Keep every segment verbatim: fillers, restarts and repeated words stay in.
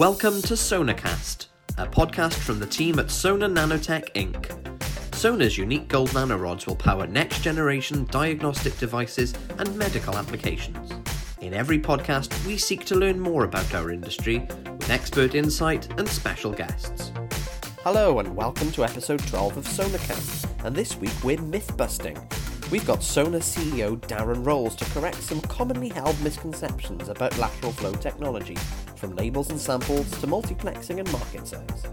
Welcome to SonaCast, a podcast from the team at Sona Nanotech Incorporated. Sona's unique gold nanorods will power next-generation diagnostic devices and medical applications. In every podcast, we seek to learn more about our industry with expert insight and special guests. Hello and welcome to episode twelve of SonaCast, and this week we're myth-busting. We've got Sona C E O Darren Rolls to correct some commonly held misconceptions about lateral flow technology, from labels and samples to multiplexing and market size.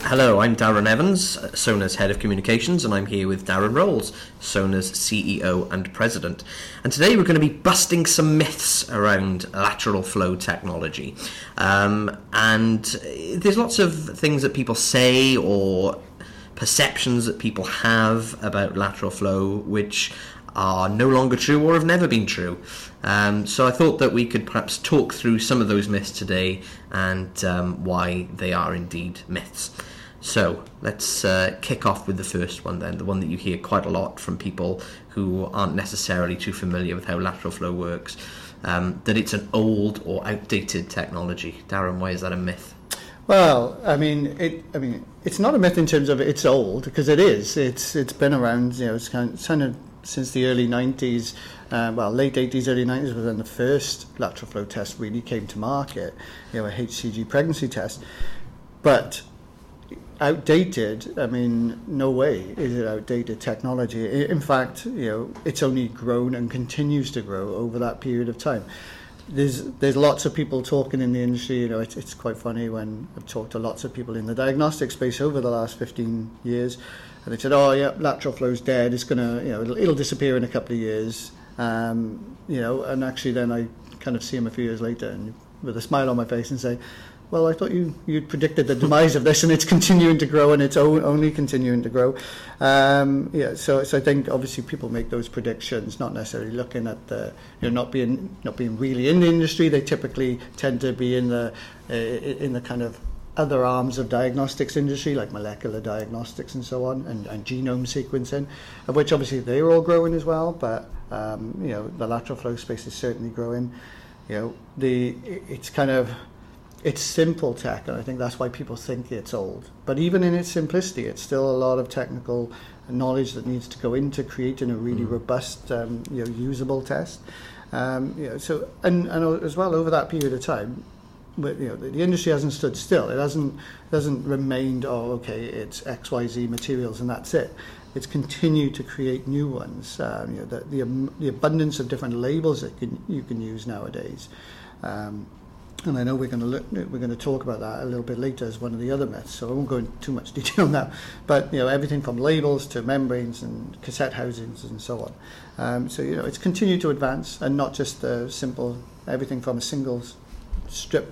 Hello, I'm Darren Evans, Sona's Head of Communications, and I'm here with Darren Rolls, Sona's C E O and President. And today we're going to be busting some myths around lateral flow technology. Um, and there's lots of things that people say or perceptions that people have about lateral flow which are no longer true or have never been true. Um, so I thought that we could perhaps talk through some of those myths today and um, why they are indeed myths. So let's uh, kick off with the first one then, the one that you hear quite a lot from people who aren't necessarily too familiar with how lateral flow works, um, that it's an old or outdated technology. Darren, why is that a myth? Well, I mean, it. I mean, it's not a myth in terms of it's old, because it is. It's it's been around. You know, it's kind of, kind of since the early nineties. Uh, well, late eighties, early nineties was when the first lateral flow test really came to market. You know, a H C G pregnancy test. But outdated. I mean, no way is it outdated technology. In fact, you know, it's only grown and continues to grow over that period of time. There's there's lots of people talking in the industry. You know, it's it's quite funny when I've talked to lots of people in the diagnostic space over the last fifteen years, and they've said, "Oh, yeah, lateral flow's dead. It's gonna, you know, it'll, it'll disappear in a couple of years." Um, you know, and actually, then I kind of see them a few years later, and with a smile on my face, and say, "Well, I thought you you'd predicted the demise of this, and it's continuing to grow, and it's o- only continuing to grow." Um, yeah, so so I think obviously people make those predictions, not necessarily looking at the, you know, not being not being really in the industry. They typically tend to be in the uh, in the kind of other arms of diagnostics industry, like molecular diagnostics and so on, and, and genome sequencing, of which obviously they are all growing as well. But um, you know, the lateral flow space is certainly growing. You know, the it's kind of It's simple tech, and I think that's why people think it's old. But even in its simplicity, it's still a lot of technical knowledge that needs to go into creating a really mm. robust, um, you know, usable test. Um, you know, so and, and as well over that period of time, but, you know, the, the industry hasn't stood still. It hasn't it hasn't remained. Oh, okay, it's X, Y, Z materials, and that's it. It's continued to create new ones. Um, you know, the the, um, the abundance of different labels that can, you can use nowadays. Um, And I know we're going to look, we're going to talk about that a little bit later as one of the other myths, so I won't go into too much detail now. But you know, everything from labels to membranes and cassette housings and so on. Um, so you know, it's continued to advance, and not just the simple everything from a single strip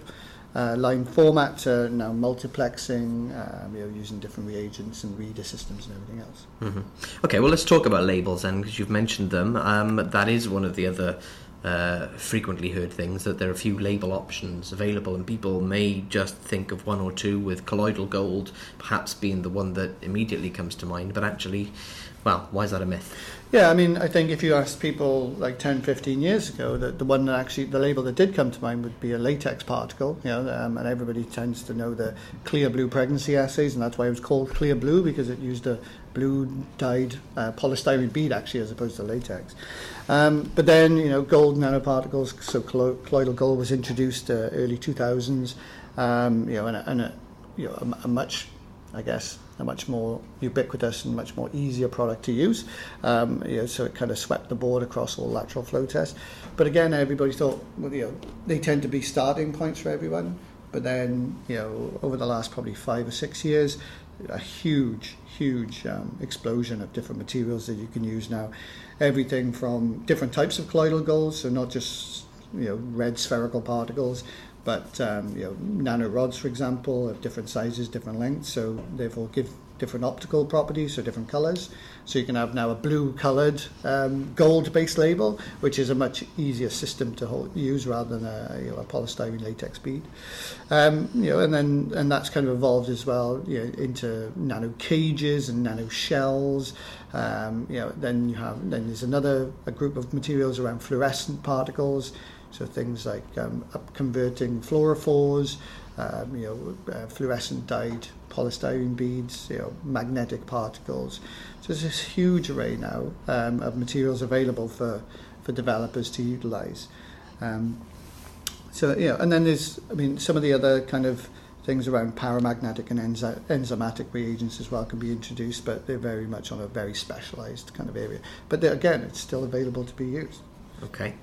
uh, line format to now multiplexing, um, you know, using different reagents and reader systems and everything else. Mm-hmm. Okay, well, let's talk about labels then, because you've mentioned them. Um, that is one of the other Uh, frequently heard things, that there are few label options available, and people may just think of one or two, with colloidal gold perhaps being the one that immediately comes to mind. But actually, well, why is that a myth? Yeah, I mean, I think if you asked people like ten, fifteen years ago, that the one that actually, the label that did come to mind would be a latex particle, you know, um, and everybody tends to know the clear blue pregnancy assays, and that's why it was called clear blue, because it used a blue dyed uh, polystyrene bead actually, as opposed to latex. Um, but then, you know, gold nanoparticles, so collo- colloidal gold was introduced uh, early two thousands, um, you know, and, a, and a, you know, a, a much, I guess, a much more ubiquitous and much more easier product to use. Um, you know, so it kind of swept the board across all lateral flow tests. But again, everybody thought, well, you know, they tend to be starting points for everyone. But then, you know, over the last probably five or six years, a huge, huge um, explosion of different materials that you can use now. Everything from different types of colloidal gold, so not just, you know, red spherical particles, but um, you know, nanorods, for example, of different sizes, different lengths, so therefore give different optical properties, so different colours. So you can have now a blue-coloured um, gold-based label, which is a much easier system to hold, use rather than a, you know, a polystyrene latex bead. Um, you know, and then and that's kind of evolved as well, you know, into nano cages and nano shells. Um, you know, then you have then there's another a group of materials around fluorescent particles. So things like um, up converting fluorophores, um, you know, uh, fluorescent dyed polystyrene beads, you know, magnetic particles. So there's this huge array now um, of materials available for, for developers to utilise. Um, so you know, and then there's, I mean, some of the other kind of things around paramagnetic and enzy enzymatic reagents as well can be introduced, but they're very much on a very specialised kind of area. But again, it's still available to be used. Okay.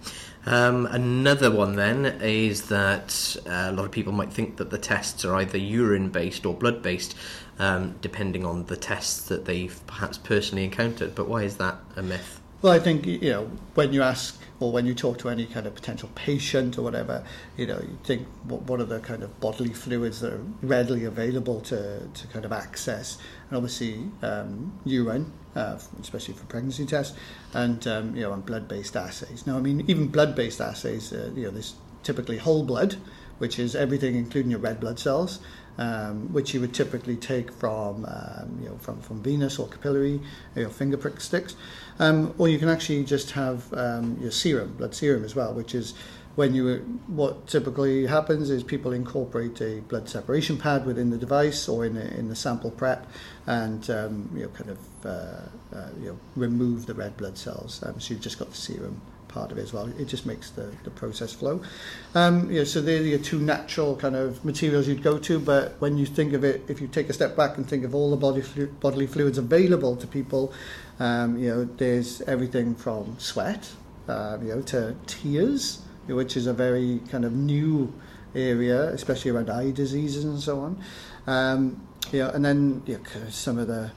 Um, another one then is that uh, a lot of people might think that the tests are either urine-based or blood-based, um, depending on the tests that they've perhaps personally encountered. But why is that a myth? Well, I think, you know, when you ask or when you talk to any kind of potential patient or whatever, you know, you think what, what are the kind of bodily fluids that are readily available to, to kind of access, and obviously um, urine, uh, especially for pregnancy tests, and, um, you know, and blood-based assays. Now, I mean, even blood-based assays, uh, you know, there's typically whole blood, which is everything including your red blood cells, um, which you would typically take from um, you know from, from venous or capillary, you know, finger prick sticks, um, or you can actually just have um, your serum, blood serum as well, which is when you what typically happens is people incorporate a blood separation pad within the device or in a, in the sample prep, and um, you know kind of uh, uh, you know remove the red blood cells, um, so you've just got the serum part of it as well. It just makes the, the process flow. Um, you know, so they're your two natural kind of materials you'd go to, but when you think of it, if you take a step back and think of all the body flu bodily fluids available to people, um, you know, there's everything from sweat, uh, you know, to tears, which is a very kind of new area, especially around eye diseases and so on. Um, you know, and then you know, some of the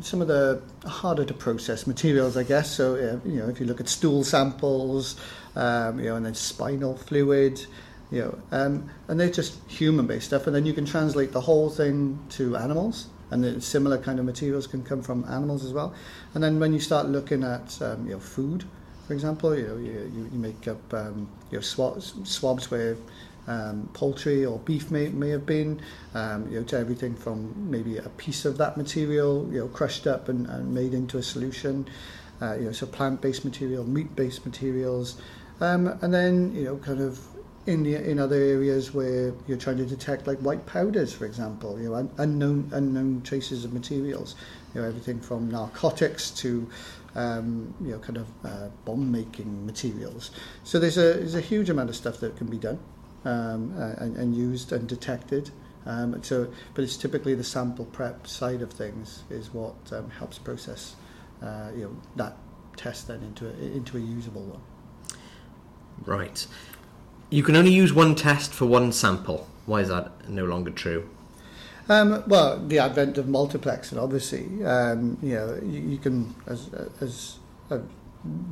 some of the harder to process materials, I guess. So, uh, you know, if you look at stool samples, um, you know, and then spinal fluid, you know, um, and they're just human-based stuff. And then you can translate the whole thing to animals, and the similar kind of materials can come from animals as well. And then when you start looking at, um, you know, food, for example, you know, you, you make up um, your swabs, swabs where Um, poultry or beef may, may have been, um, you know, to everything from maybe a piece of that material, you know, crushed up and, and made into a solution, uh, you know, so plant-based material, meat-based materials, um, and then, you know, kind of in the, in other areas where you're trying to detect like white powders, for example, you know, un unknown unknown traces of materials, you know, everything from narcotics to Um, you know, kind of uh, bomb-making materials. So there's a there's a huge amount of stuff that can be done um, and, and used and detected. Um, so, but it's typically the sample prep side of things is what um, helps process uh, you know that test then into a, into a usable one. Right. You can only use one test for one sample. Why is that no longer true? Um, well, the advent of multiplexing, obviously, um, you know, you, you can, as, as uh,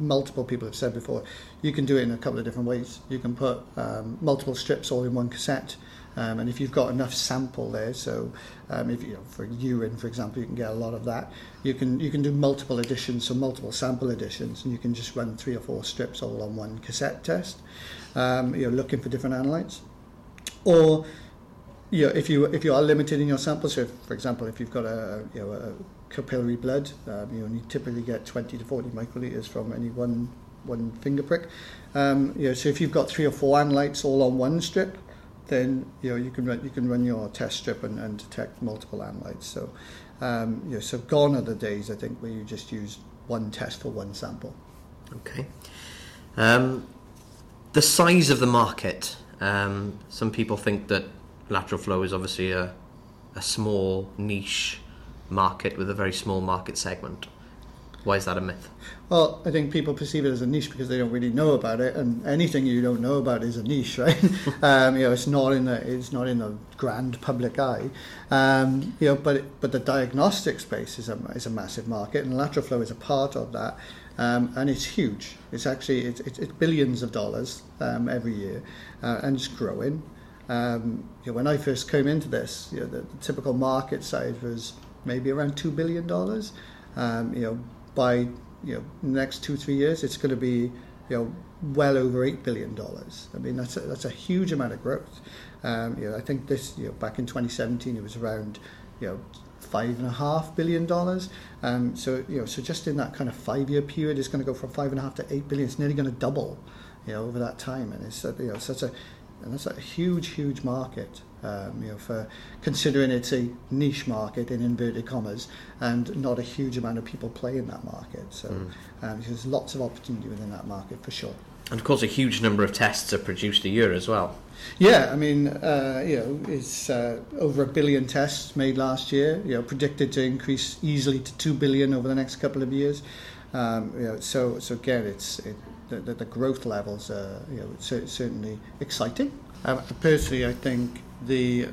multiple people have said before, you can do it in a couple of different ways. You can put um, multiple strips all in one cassette, um, and if you've got enough sample there, so um, if you know, for urine, for example, you can get a lot of that. You can you can do multiple additions, so multiple sample additions, and you can just run three or four strips all on one cassette test. Um, you know, looking for different analytes, or you know, if you if you are limited in your sample, so if, for example, if you've got a you know a capillary blood, um, you only typically get twenty to forty microliters from any one one finger prick. Um, you know, so if you've got three or four analytes all on one strip, then you know you can run, you can run your test strip and, and detect multiple analytes. So, um, you know, so gone are the days, I think, where you just use one test for one sample. Okay. Um, the size of the market. Um, some people think that lateral flow is obviously a, a small niche market with a very small market segment. Why is that a myth? Well, I think people perceive it as a niche because they don't really know about it, and anything you don't know about is a niche, right? um, you know, it's not in the it's not in the grand public eye. Um, you know, but it, but the diagnostic space is a is a massive market, and lateral flow is a part of that, um, and it's huge. It's actually it's it's, it's billions of dollars um, every year, uh, and it's growing. Um, you know, when I first came into this, you know, the, the typical market size was maybe around two billion dollars. Um, you know, by you know next two three years, it's going to be you know well over eight billion dollars. I mean, that's a, that's a huge amount of growth. Um, you know, I think this you know back in twenty seventeen it was around you know five and a half billion dollars. Um, so you know, so just in that kind of five year period, it's going to go from five and a half to eight billion. It's nearly going to double. you know, over that time, and it's you know such a and that's a huge, huge market. Um, you know, for considering it's a niche market in inverted commas, and not a huge amount of people play in that market. So mm. um, there's lots of opportunity within that market for sure. And of course, a huge number of tests are produced a year as well. Yeah, I mean, uh, you know, it's uh, over a billion tests made last year. You know, predicted to increase easily to two billion over the next couple of years. Um, you know, so so again, it's it, the, the growth levels are you know certainly exciting. Um, personally, I think. The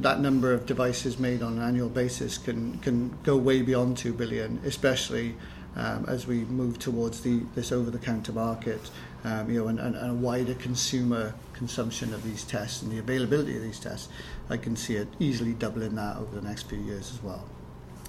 that number of devices made on an annual basis can can go way beyond two billion, especially um, as we move towards the this over-the-counter market, um, you know, and, and, and a wider consumer consumption of these tests and the availability of these tests. I can see it easily doubling that over the next few years as well.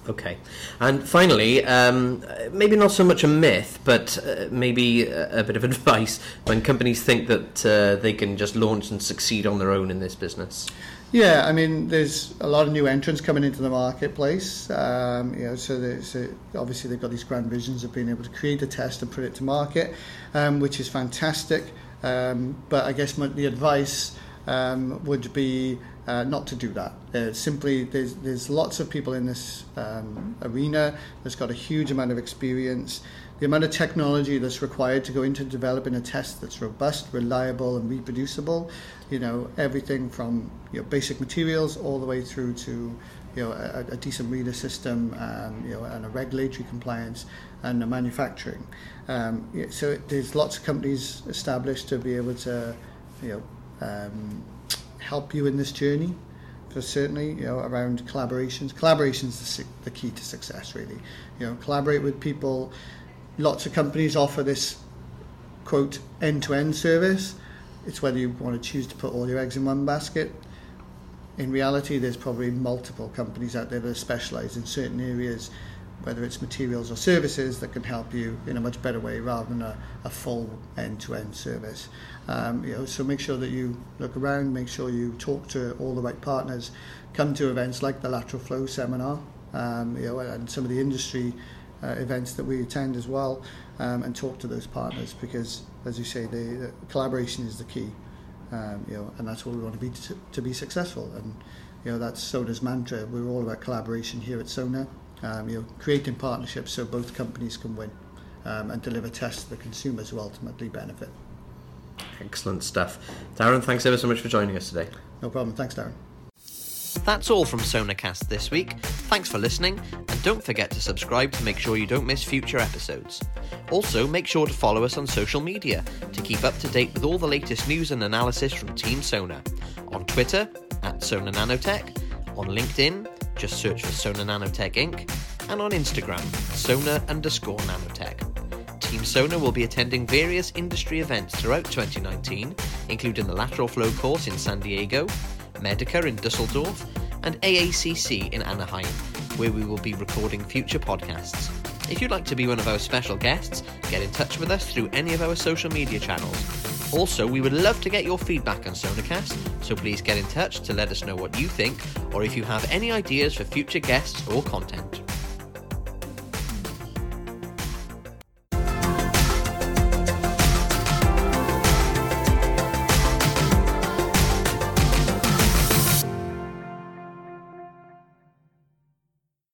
Okay, and finally, um, maybe not so much a myth, but uh, maybe a, a bit of advice when companies think that uh, they can just launch and succeed on their own in this business. Yeah, I mean, there's a lot of new entrants coming into the marketplace. Um, you know, so, they, so obviously they've got these grand visions of being able to create a test and put it to market, um, which is fantastic. Um, but I guess my, the advice um, would be. Uh, not to do that. Uh, simply, there's there's lots of people in this um, arena that's got a huge amount of experience. The amount of technology that's required to go into developing a test that's robust, reliable, and reproducible, you know, everything from you know, basic materials all the way through to you know a, a decent reader system, um, you know, and a regulatory compliance and a manufacturing. Um, yeah, so it, there's lots of companies established to be able to, you know. Um, help you in this journey, for certainly, you know, around collaborations. Collaborations is the key to success, really. You know, collaborate with people. Lots of companies offer this, quote, end-to-end service. It's whether you want to choose to put all your eggs in one basket. In reality, there's probably multiple companies out there that specialize in certain areas, whether it's materials or services that can help you in a much better way rather than a, a full end-to-end service. Um, you know, so make sure that you look around, make sure you talk to all the right partners, come to events like the Lateral Flow Seminar, um, you know, and some of the industry uh, events that we attend as well, um, and talk to those partners because, as you say, the, the collaboration is the key, um, you know, and that's what we want to be to, to be successful. And you know, that's Sona's mantra. We're all about collaboration here at Sona. Um, you know, creating partnerships so both companies can win um, and deliver tests that consumers will ultimately benefit. Excellent stuff. Darren, thanks ever so much for joining us today. No problem. Thanks, Darren. That's all from SonaCast this week. Thanks for listening, and don't forget to subscribe to make sure you don't miss future episodes. Also, make sure to follow us on social media to keep up to date with all the latest news and analysis from Team Sona. On Twitter, at Sona Nanotech, on LinkedIn, just search for Sona Nanotech Incorporated, and on Instagram, Sona underscore Nanotech. Team Sona will be attending various industry events throughout twenty nineteen, including the Lateral Flow Course in San Diego, Medica in Düsseldorf, and A A C C in Anaheim, where we will be recording future podcasts. If you'd like to be one of our special guests, get in touch with us through any of our social media channels. Also, we would love to get your feedback on SonaCast, so please get in touch to let us know what you think or if you have any ideas for future guests or content.